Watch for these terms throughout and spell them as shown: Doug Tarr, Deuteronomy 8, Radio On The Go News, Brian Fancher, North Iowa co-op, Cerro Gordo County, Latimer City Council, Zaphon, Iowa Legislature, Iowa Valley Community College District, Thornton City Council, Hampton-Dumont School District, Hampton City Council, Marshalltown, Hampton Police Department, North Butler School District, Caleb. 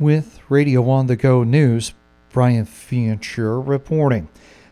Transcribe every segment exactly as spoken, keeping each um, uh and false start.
With Radio On The Go News, Brian Fancher reporting.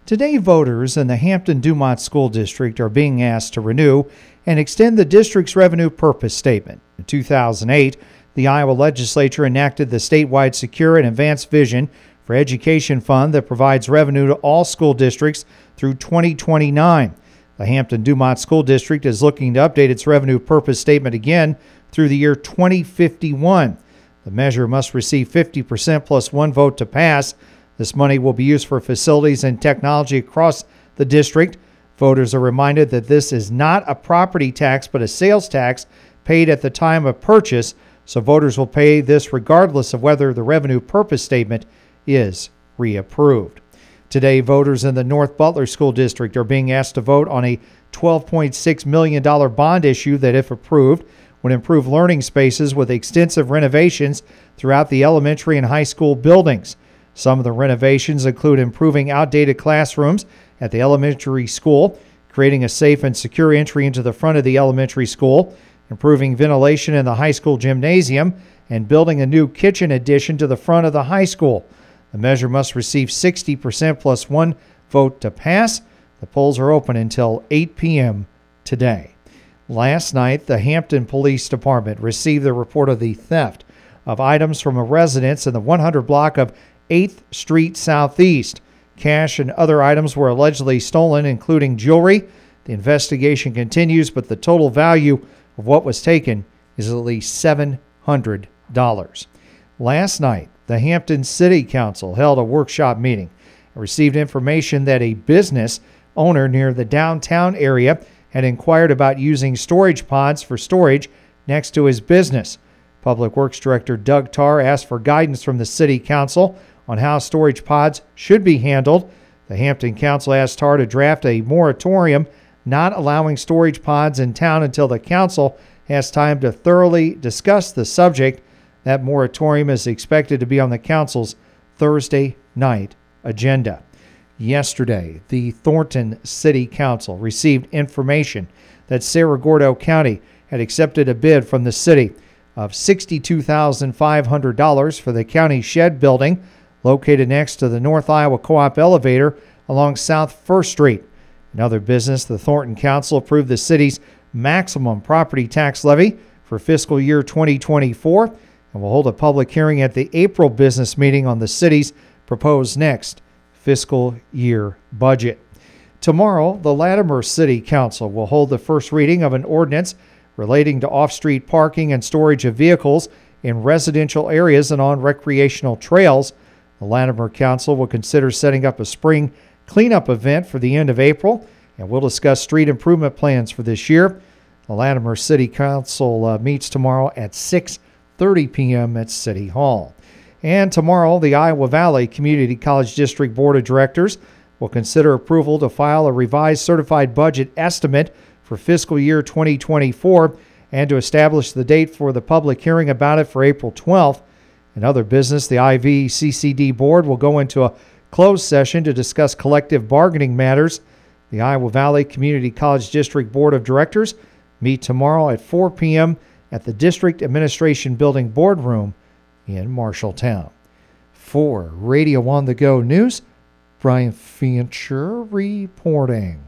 Today, voters in the Hampton-Dumont School District are being asked to renew and extend the district's revenue purpose statement. In two thousand eight, the Iowa Legislature enacted the statewide Secure and Advanced Vision for Education Fund that provides revenue to all school districts through twenty twenty-nine. The Hampton-Dumont School District is looking to update its revenue purpose statement again through the year twenty fifty-one. The measure must receive fifty percent plus one vote to pass. This money will be used for facilities and technology across the district. Voters are reminded that this is not a property tax, but a sales tax paid at the time of purchase, so voters will pay this regardless of whether the revenue purpose statement is reapproved. Today, voters in the North Butler School District are being asked to vote on a twelve point six million dollars bond issue that, if approved, would improve learning spaces with extensive renovations throughout the elementary and high school buildings. Some of the renovations include improving outdated classrooms at the elementary school, creating a safe and secure entry into the front of the elementary school, improving ventilation in the high school gymnasium, and building a new kitchen addition to the front of the high school. The measure must receive sixty percent plus one vote to pass. The polls are open until eight p.m. today. Last night, the Hampton Police Department received the report of the theft of items from a residence in the one hundred block of eighth Street Southeast. Cash and other items were allegedly stolen, including jewelry. The investigation continues, but the total value of what was taken is at least seven hundred dollars. Last night, the Hampton City Council held a workshop meeting and received information that a business owner near the downtown area had inquired about using storage pods for storage next to his business. Public Works Director Doug Tarr asked for guidance from the City Council on how storage pods should be handled. The Hampton Council asked Tarr to draft a moratorium not allowing storage pods in town until the council has time to thoroughly discuss the subject. That moratorium is expected to be on the council's Thursday night agenda. Yesterday, the Thornton City Council received information that Cerro Gordo County had accepted a bid from the city of sixty-two thousand five hundred dollars for the county shed building located next to the North Iowa co-op elevator along South first Street. In other business, the Thornton Council approved the city's maximum property tax levy for fiscal year twenty twenty-four and will hold a public hearing at the April business meeting on the city's proposed next fiscal year budget. Tomorrow, the Latimer City Council will hold the first reading of an ordinance relating to off-street parking and storage of vehicles in residential areas and on recreational trails. The Latimer Council will consider setting up a spring cleanup event for the end of April and will discuss street improvement plans for this year. The Latimer City Council uh, meets tomorrow at six thirty p.m. at City Hall. And tomorrow, the Iowa Valley Community College District Board of Directors will consider approval to file a revised certified budget estimate for fiscal year twenty twenty-four and to establish the date for the public hearing about it for April twelfth. In other business, the I V C C D Board will go into a closed session to discuss collective bargaining matters. The Iowa Valley Community College District Board of Directors meet tomorrow at four p.m. at the District Administration Building Boardroom in Marshalltown. For Radio On The Go News, Brian Fancher reporting.